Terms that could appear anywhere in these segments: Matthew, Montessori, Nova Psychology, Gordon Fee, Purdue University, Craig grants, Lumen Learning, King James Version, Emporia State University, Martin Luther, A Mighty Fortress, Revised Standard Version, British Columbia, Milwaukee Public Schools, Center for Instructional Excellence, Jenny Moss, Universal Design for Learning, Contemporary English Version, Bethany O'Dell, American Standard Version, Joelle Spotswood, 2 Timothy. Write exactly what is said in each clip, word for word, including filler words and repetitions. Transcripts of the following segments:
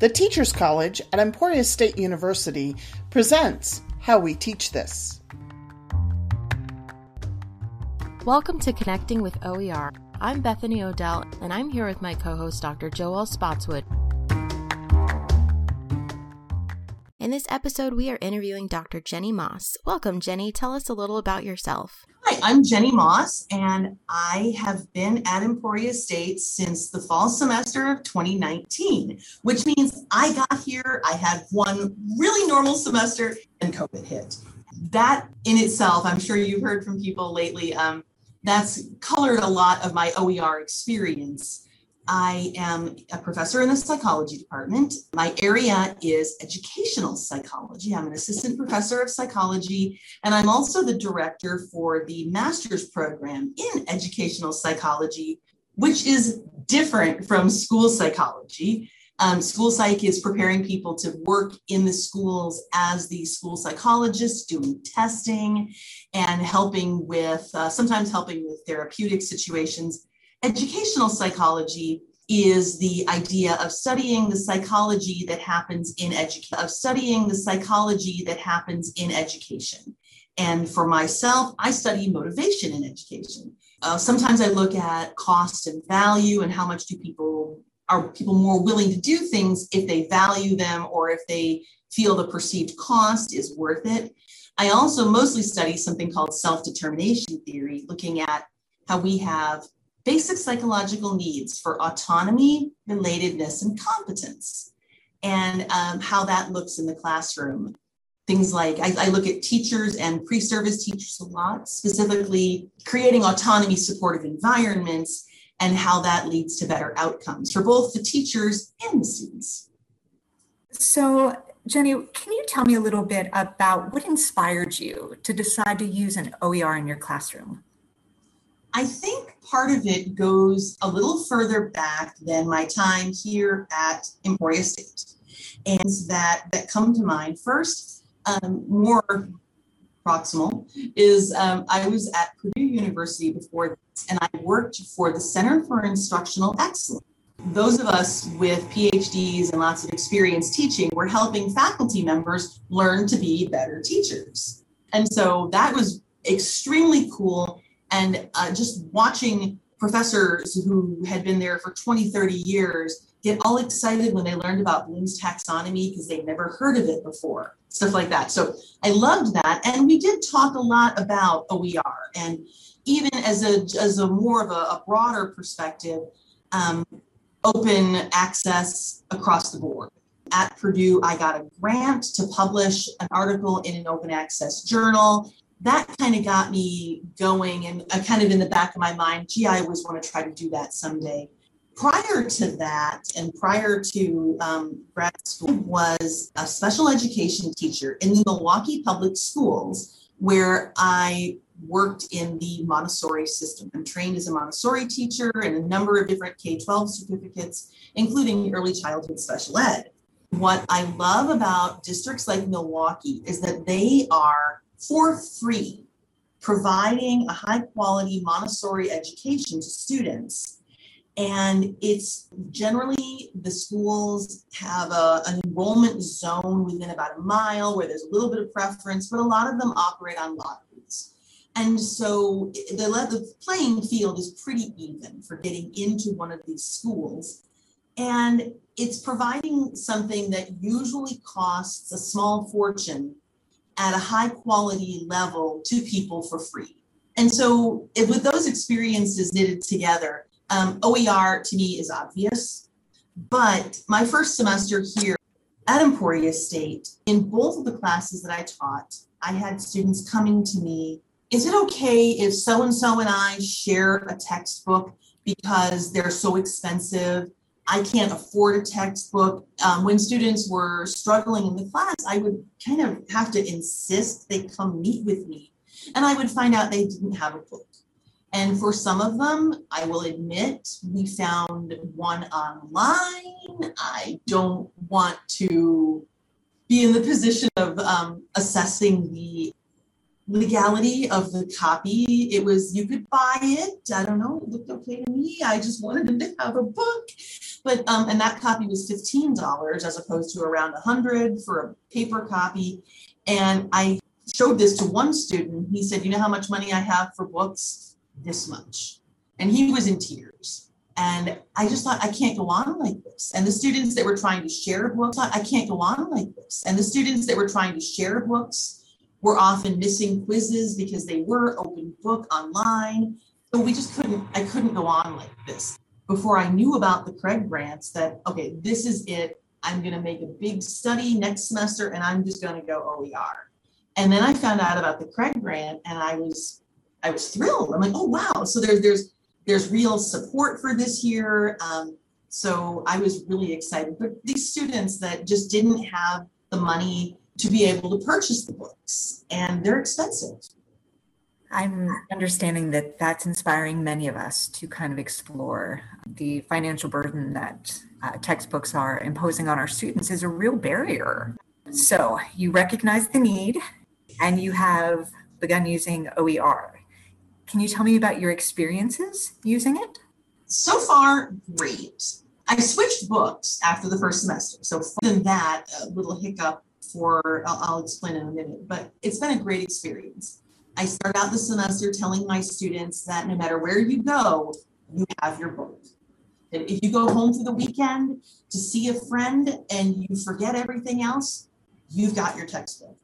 The Teachers College at Emporia State University presents How We Teach This. Welcome to Connecting with O E R. I'm Bethany O'Dell, and I'm here with my co-host, Doctor Joelle Spotswood. In this episode, we are interviewing Doctor Jenny Moss. Welcome, Jenny. Tell us a little about yourself. Hi, I'm Jenny Moss, and I have been at Emporia State since the fall semester of twenty nineteen, which means I got here, I had one really normal semester, and COVID hit. That in itself, I'm sure you've heard from people lately, um, that's colored a lot of my O E R experience. I am a professor in the psychology department. My area is educational psychology. I'm an assistant professor of psychology, and I'm also the director for the master's program in educational psychology, which is different from school psychology. Um, school psych is preparing people to work in the schools as the school psychologists, doing testing and helping with, uh, sometimes helping with therapeutic situations. Educational psychology is the idea of studying the psychology that happens in education, of studying the psychology that happens in education. And for myself, I study motivation in education. Uh, sometimes I look at cost and value and how much do people, are people more willing to do things if they value them or if they feel the perceived cost is worth it. I also mostly study something called self-determination theory, looking at how we have basic psychological needs for autonomy, relatedness, and competence, and um, how that looks in the classroom. Things like, I, I look at teachers and pre-service teachers a lot, specifically creating autonomy supportive environments and how that leads to better outcomes for both the teachers and the students. So, Jenny, can you tell me a little bit about what inspired you to decide to use an O E R in your classroom? I think part of it goes a little further back than my time here at Emporia State, and that that come to mind first, um, more proximal, is um, I was at Purdue University before this, and I worked for the Center for Instructional Excellence. Those of us with P H Ds and lots of experience teaching were helping faculty members learn to be better teachers. And so that was extremely cool. And uh, just watching professors who had been there for twenty, thirty years get all excited when they learned about Bloom's taxonomy because they'd never heard of it before, stuff like that. So I loved that. And we did talk a lot about O E R. And even as a, as a more of a, a broader perspective, um, open access across the board. At Purdue, I got a grant to publish an article in an open access journal. That kind of got me going and I kind of in the back of my mind, gee, I always want to try to do that someday. Prior to that and prior to um, grad school was a special education teacher in the Milwaukee Public Schools where I worked in the Montessori system. I'm trained as a Montessori teacher and a number of different K twelve certificates, including early childhood special ed. What I love about districts like Milwaukee is that they are for free, providing a high quality Montessori education to students. And it's generally the schools have a, an enrollment zone within about a mile where there's a little bit of preference, but a lot of them operate on lotteries. And so the, the playing field is pretty even for getting into one of these schools. And it's providing something that usually costs a small fortune at a high quality level to people for free. And so if, with those experiences knitted together, um, O E R to me is obvious, but my first semester here at Emporia State, in both of the classes that I taught, I had students coming to me, is it okay if so-and-so and I share a textbook because they're so expensive? I can't afford a textbook. Um, when students were struggling in the class, I would kind of have to insist they come meet with me. And I would find out they didn't have a book. And for some of them, I will admit, we found one online. I don't want to be in the position of um, assessing the legality of the copy. It was, you could buy it. I don't know. It looked okay to me. I just wanted them to have a book. But um, and that copy was fifteen dollars as opposed to around one hundred dollars for a paper copy. And I showed this to one student. He said, "You know how much money I have for books? This much." And he was in tears. And I just thought, I can't go on like this. And the students that were trying to share books, thought, I can't go on like this. And the students that were trying to share books were often missing quizzes because they were open book online. So we just couldn't, I couldn't go on like this. Before I knew about the Craig grants, that, okay, this is it. I'm going to make a big study next semester and I'm just going to go O E R. And then I found out about the Craig grant and I was, I was thrilled. I'm like, oh, wow. So there's, there's, there's real support for this year. Um, so I was really excited. But these students that just didn't have the money to be able to purchase the books, and they're expensive. I'm understanding that that's inspiring many of us to kind of explore the financial burden that uh, textbooks are imposing on our students is a real barrier. So you recognize the need and you have begun using O E R. Can you tell me about your experiences using it? So far, great. I switched books after the first semester. So from that, a little hiccup for, I'll, I'll explain in a minute, but it's been a great experience. I start out the semester telling my students that no matter where you go, you have your book. That if you go home for the weekend to see a friend and you forget everything else, you've got your textbook.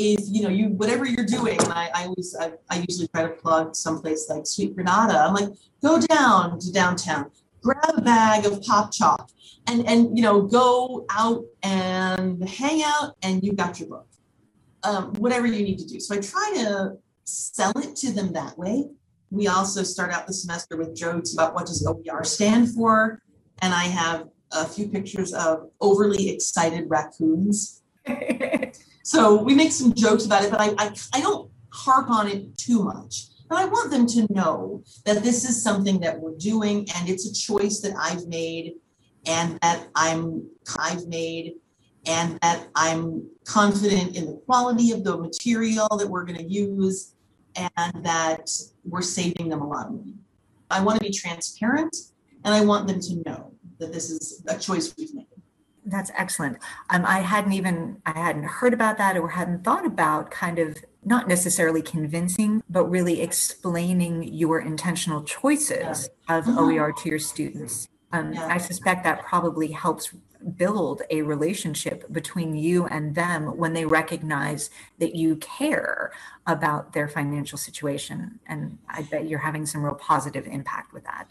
If you know you whatever you're doing, and I, I always I, I usually try to plug someplace like Sweet Granada. I'm like, go down to downtown, grab a bag of Pop Chalk, and and you know go out and hang out, and you've got your book. Um, whatever you need to do. So I try to sell it to them that way. We also start out the semester with jokes about what does O E R stand for, and I have a few pictures of overly excited raccoons. So we make some jokes about it, but I, I, I don't harp on it too much. But I want them to know that this is something that we're doing and it's a choice that I've made and that I'm I've made and that I'm confident in the quality of the material that we're going to use and that we're saving them a lot of money. I want to be transparent and I want them to know that this is a choice we've made. That's excellent. Um, I hadn't even, I hadn't heard about that or hadn't thought about kind of not necessarily convincing, but really explaining your intentional choices yeah. of uh-huh. O E R to your students. Um, yeah. I suspect that probably helps build a relationship between you and them when they recognize that you care about their financial situation. And I bet you're having some real positive impact with that.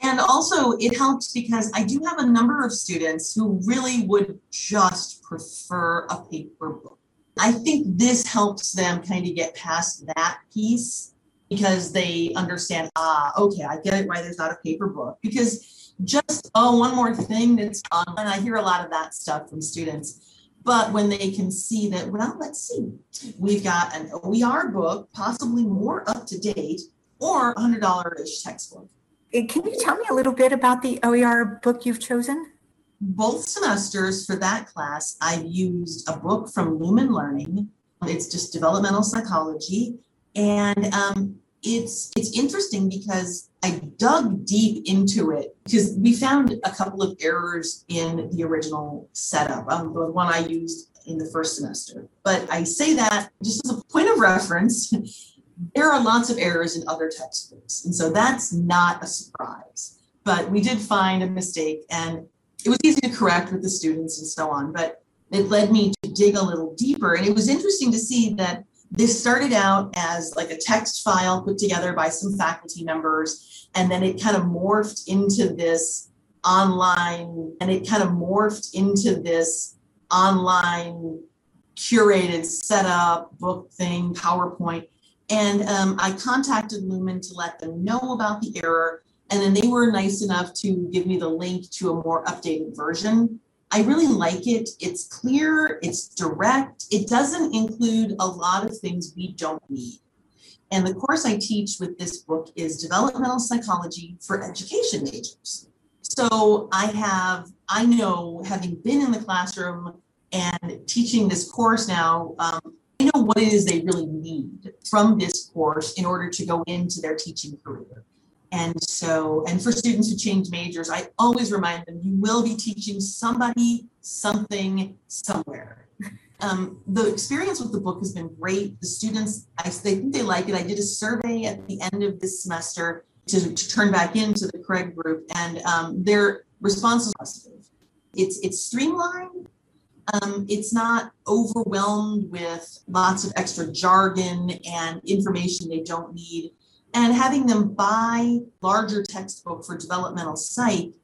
And also it helps because I do have a number of students who really would just prefer a paper book. I think this helps them kind of get past that piece because they understand, ah, okay, I get it why there's not a paper book. Because just, oh, one more thing that's online. I hear a lot of that stuff from students. But when they can see that, well, let's see, we've got an O E R book, possibly more up to date, or a one hundred dollars-ish textbook. Can you tell me a little bit about the O E R book you've chosen? Both semesters for that class, I've used a book from Lumen Learning. It's just developmental psychology. And um, it's it's interesting because I dug deep into it because we found a couple of errors in the original setup, um, the one I used in the first semester. But I say that just as a point of reference. There are lots of errors in other textbooks, and so that's not a surprise. But we did find a mistake, and it was easy to correct with the students and so on, but it led me to dig a little deeper. And it was interesting to see that this started out as like a text file put together by some faculty members, and then it kind of morphed into this online, and it kind of morphed into this online curated setup, book thing, PowerPoint. And um, I contacted Lumen to let them know about the error. And then they were nice enough to give me the link to a more updated version. I really like it. It's clear, it's direct. It doesn't include a lot of things we don't need. And the course I teach with this book is developmental psychology for education majors. So I have, I know, having been in the classroom and teaching this course now, um, I know what it is they really need from this course in order to go into their teaching career. And so, and for students who change majors, I always remind them, you will be teaching somebody, something, somewhere. Um, the experience with the book has been great. The students, I, they think they like it. I did a survey at the end of this semester to, to turn back into the Craig group, and um, their response was positive. It's, it's streamlined. Um, it's not overwhelmed with lots of extra jargon and information they don't need. And having them buy larger textbook for developmental psych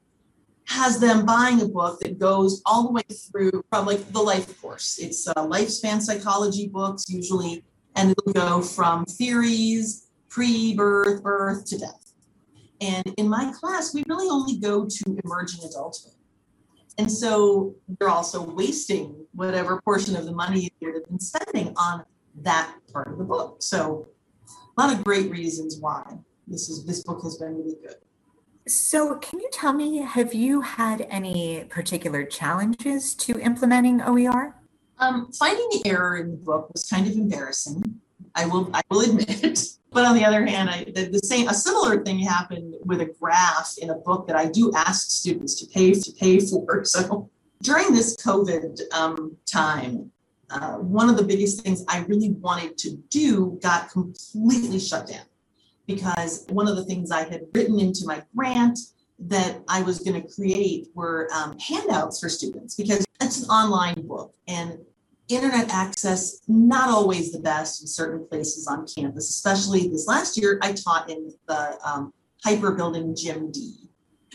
has them buying a book that goes all the way through from like the life course. It's uh, lifespan psychology books usually, and it'll go from theories, pre-birth, birth to death. And in my class, we really only go to emerging adulthood. And so they're also wasting whatever portion of the money they've been spending on that part of the book. So a lot of great reasons why this is this book has been really good. So can you tell me, have you had any particular challenges to implementing O E R? Um, finding the error in the book was kind of embarrassing. I will I will admit it. But on the other hand, I, the, the same a similar thing happened with a graph in a book that I do ask students to pay to pay for. So during this COVID um, time, uh, one of the biggest things I really wanted to do got completely shut down, because one of the things I had written into my grant that I was going to create were um, handouts for students, because it's an online book and internet access, not always the best in certain places on campus, especially this last year I taught in the um, Hyper Building Gym D.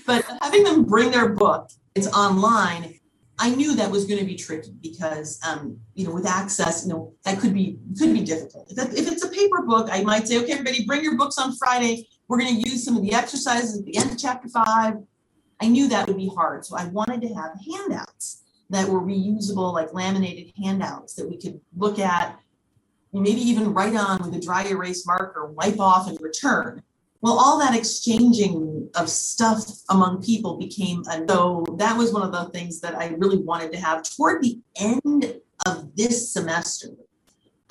But having them bring their book, it's online, I knew that was going to be tricky because, um, you know, with access, you know, that could be could be difficult. If, that, if it's a paper book, I might say, okay, everybody, bring your books on Friday. We're going to use some of the exercises at the end of chapter five. I knew that would be hard. So I wanted to have handouts that were reusable, like laminated handouts that we could look at, maybe even write on with a dry erase marker, wipe off and return. Well, all that exchanging of stuff among people became, a, so that was one of the things that I really wanted to have toward the end of this semester,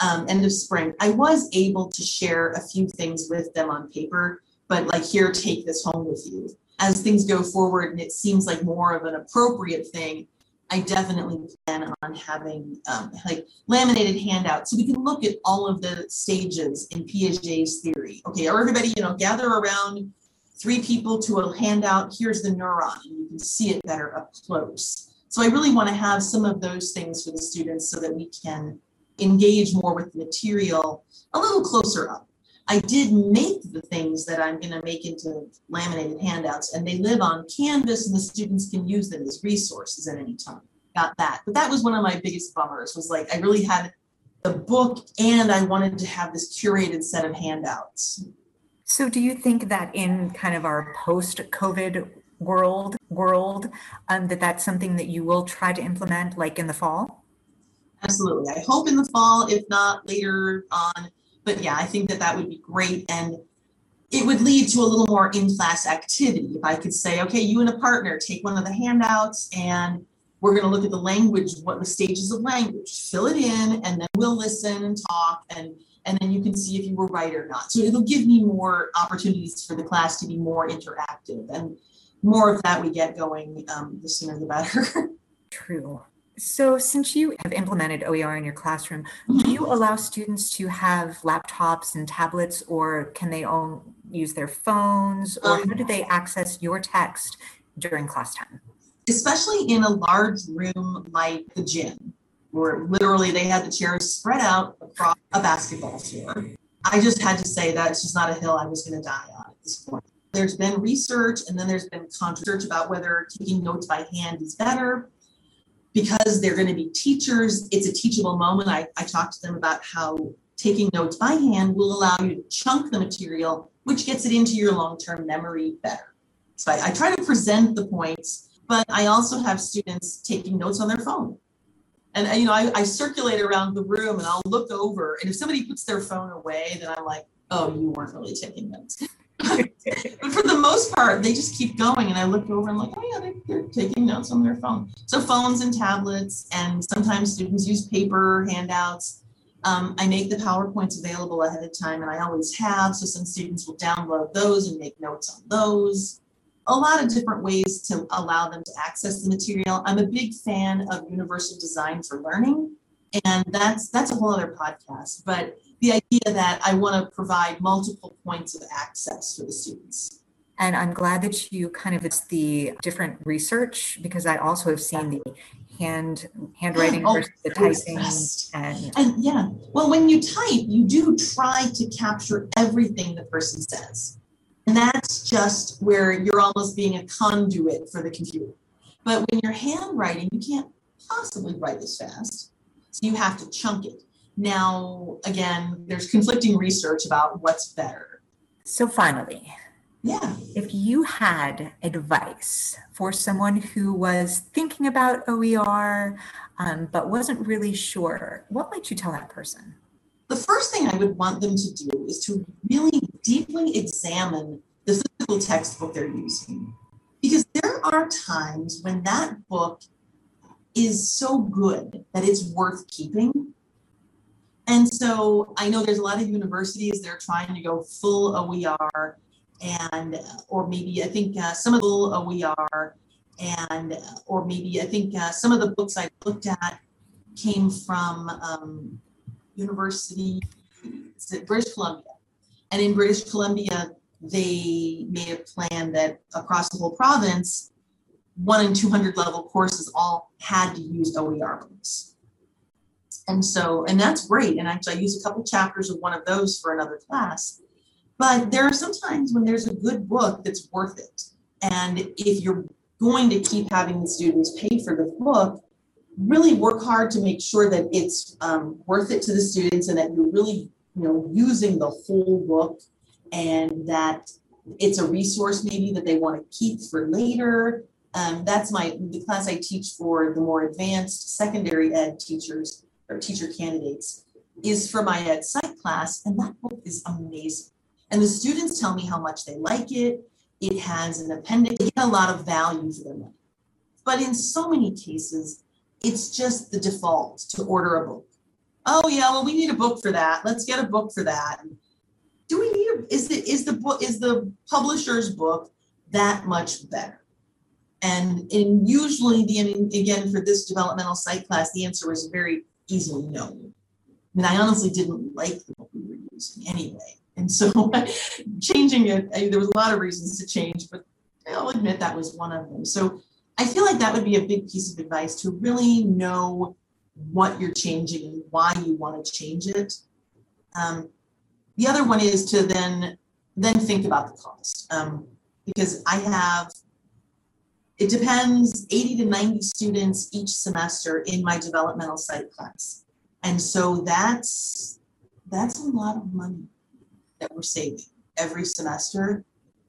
um, end of spring. I was able to share a few things with them on paper, but like, here, take this home with you. As things go forward and it seems like more of an appropriate thing, I definitely plan on having um, like laminated handouts so we can look at all of the stages in Piaget's theory. Okay, everybody, you know, gather around, three people to a handout. Here's the neuron, and you can see it better up close. So I really want to have some of those things for the students so that we can engage more with the material a little closer up. I did make the things that I'm going to make into laminated handouts, and they live on Canvas, and the students can use them as resources at any time. Got that. But that was one of my biggest bummers, was like, I really had the book and I wanted to have this curated set of handouts. So do you think that in kind of our post-COVID world, world um, that that's something that you will try to implement like in the fall? Absolutely. I hope in the fall, if not later on. But yeah, I think that that would be great. And it would lead to a little more in-class activity. If I could say, okay, you and a partner take one of the handouts and we're going to look at the language, what the stages of language, fill it in, and then we'll listen and talk. And, and then you can see if you were right or not. So it'll give me more opportunities for the class to be more interactive, and more of that we get going, um, the sooner the better. True. So since you have implemented O E R in your classroom, do you allow students to have laptops and tablets, or can they all use their phones, or how do they access your text during class time? Especially in a large room like the gym, where literally they had the chairs spread out across a basketball floor. I just had to say that it's just not a hill I was going to die on at this point. There's been research, and then there's been controversy about whether taking notes by hand is better. Because they're going to be teachers, it's a teachable moment. I, I talked to them about how taking notes by hand will allow you to chunk the material, which gets it into your long-term memory better. So I, I try to present the points, but I also have students taking notes on their phone. And, you know, I, I circulate around the room and I'll look over. And if somebody puts their phone away, then I'm like, oh, you weren't really taking notes. But for the most part, they just keep going. And I look over and I'm like, oh, yeah, they, they're taking notes on their phone. So phones and tablets, and sometimes students use paper handouts. Um, I make the PowerPoints available ahead of time, and I always have, so some students will download those and make notes on those. A lot of different ways to allow them to access the material. I'm a big fan of Universal Design for Learning, and that's that's a whole other podcast, but the idea that I want to provide multiple points of access for the students. And I'm glad that you kind of, it's the different research, because I also have seen the hand handwriting oh, versus the typing. And, and yeah, well, when you type, you do try to capture everything the person says. And that's just where you're almost being a conduit for the computer. But when you're handwriting, you can't possibly write as fast. So you have to chunk it. Now, again, there's conflicting research about what's better. So finally, yeah, if you had advice for someone who was thinking about O E R, um, but wasn't really sure, what might you tell that person? The first thing I would want them to do is to really deeply examine the physical textbook they're using, because there are times when that book is so good that it's worth keeping. And so I know there's a lot of universities that are trying to go full O E R, and or maybe I think uh, some of the full O E R, and or maybe I think uh, some of the books I looked at came from um, University, British Columbia, and in British Columbia they made a plan that across the whole province, one and two hundred level courses all had to use O E R books. And so, and that's great. And actually, I use a couple chapters of one of those for another class. But there are some times when there's a good book that's worth it. And if you're going to keep having the students pay for the book, really work hard to make sure that it's um, worth it to the students, and that you're really, you know, using the whole book, and that it's a resource maybe that they want to keep for later. Um, that's my the class I teach for the more advanced secondary ed teachers. Or teacher candidates, is for my ed psych class, and that book is amazing. And the students tell me how much they like it. It has an appendix, they get a lot of value for their money. But in so many cases, it's just the default to order a book. Oh yeah, well, we need a book for that. Let's get a book for that. Do we need a, is the is the book is the publisher's book that much better? And in usually the and again for this developmental psych class, the answer is very easily no. I mean, I honestly didn't like the book we were using anyway. And so changing it, I mean, there was a lot of reasons to change, but I'll admit that was one of them. So I feel like that would be a big piece of advice, to really know what you're changing and why you want to change it. Um, the other one is to then, then think about the cost. Um, because I have, it depends, eighty to ninety students each semester in my developmental psych class. And so that's that's a lot of money that we're saving every semester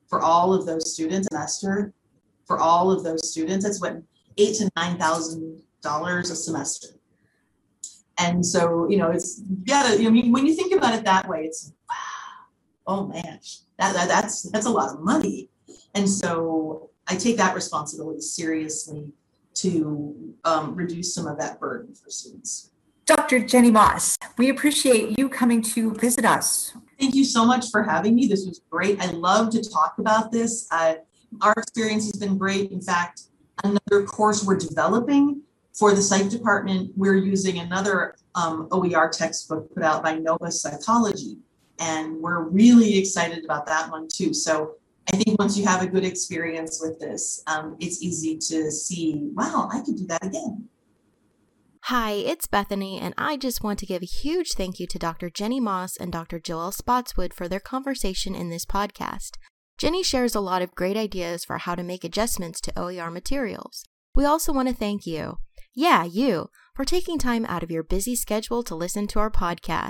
for all of those students, semester for all of those students. That's what, eight thousand to nine thousand dollars a semester. And so, you know, it's, you gotta, I mean, when you think about it that way, it's, wow, oh man, that, that that's that's a lot of money. And so, I take that responsibility seriously to um, reduce some of that burden for students. Doctor Jenny Moss, we appreciate you coming to visit us. Thank you so much for having me. This was great. I love to talk about this. Uh, our experience has been great. In fact, another course we're developing for the psych department, we're using another um, O E R textbook put out by Nova Psychology, and we're really excited about that one too. So I think once you have a good experience with this, um, it's easy to see, wow, I could do that again. Hi, it's Bethany, and I just want to give a huge thank you to Doctor Jenny Moss and Doctor Joelle Spotswood for their conversation in this podcast. Jenny shares a lot of great ideas for how to make adjustments to O E R materials. We also want to thank you, yeah, you, for taking time out of your busy schedule to listen to our podcast.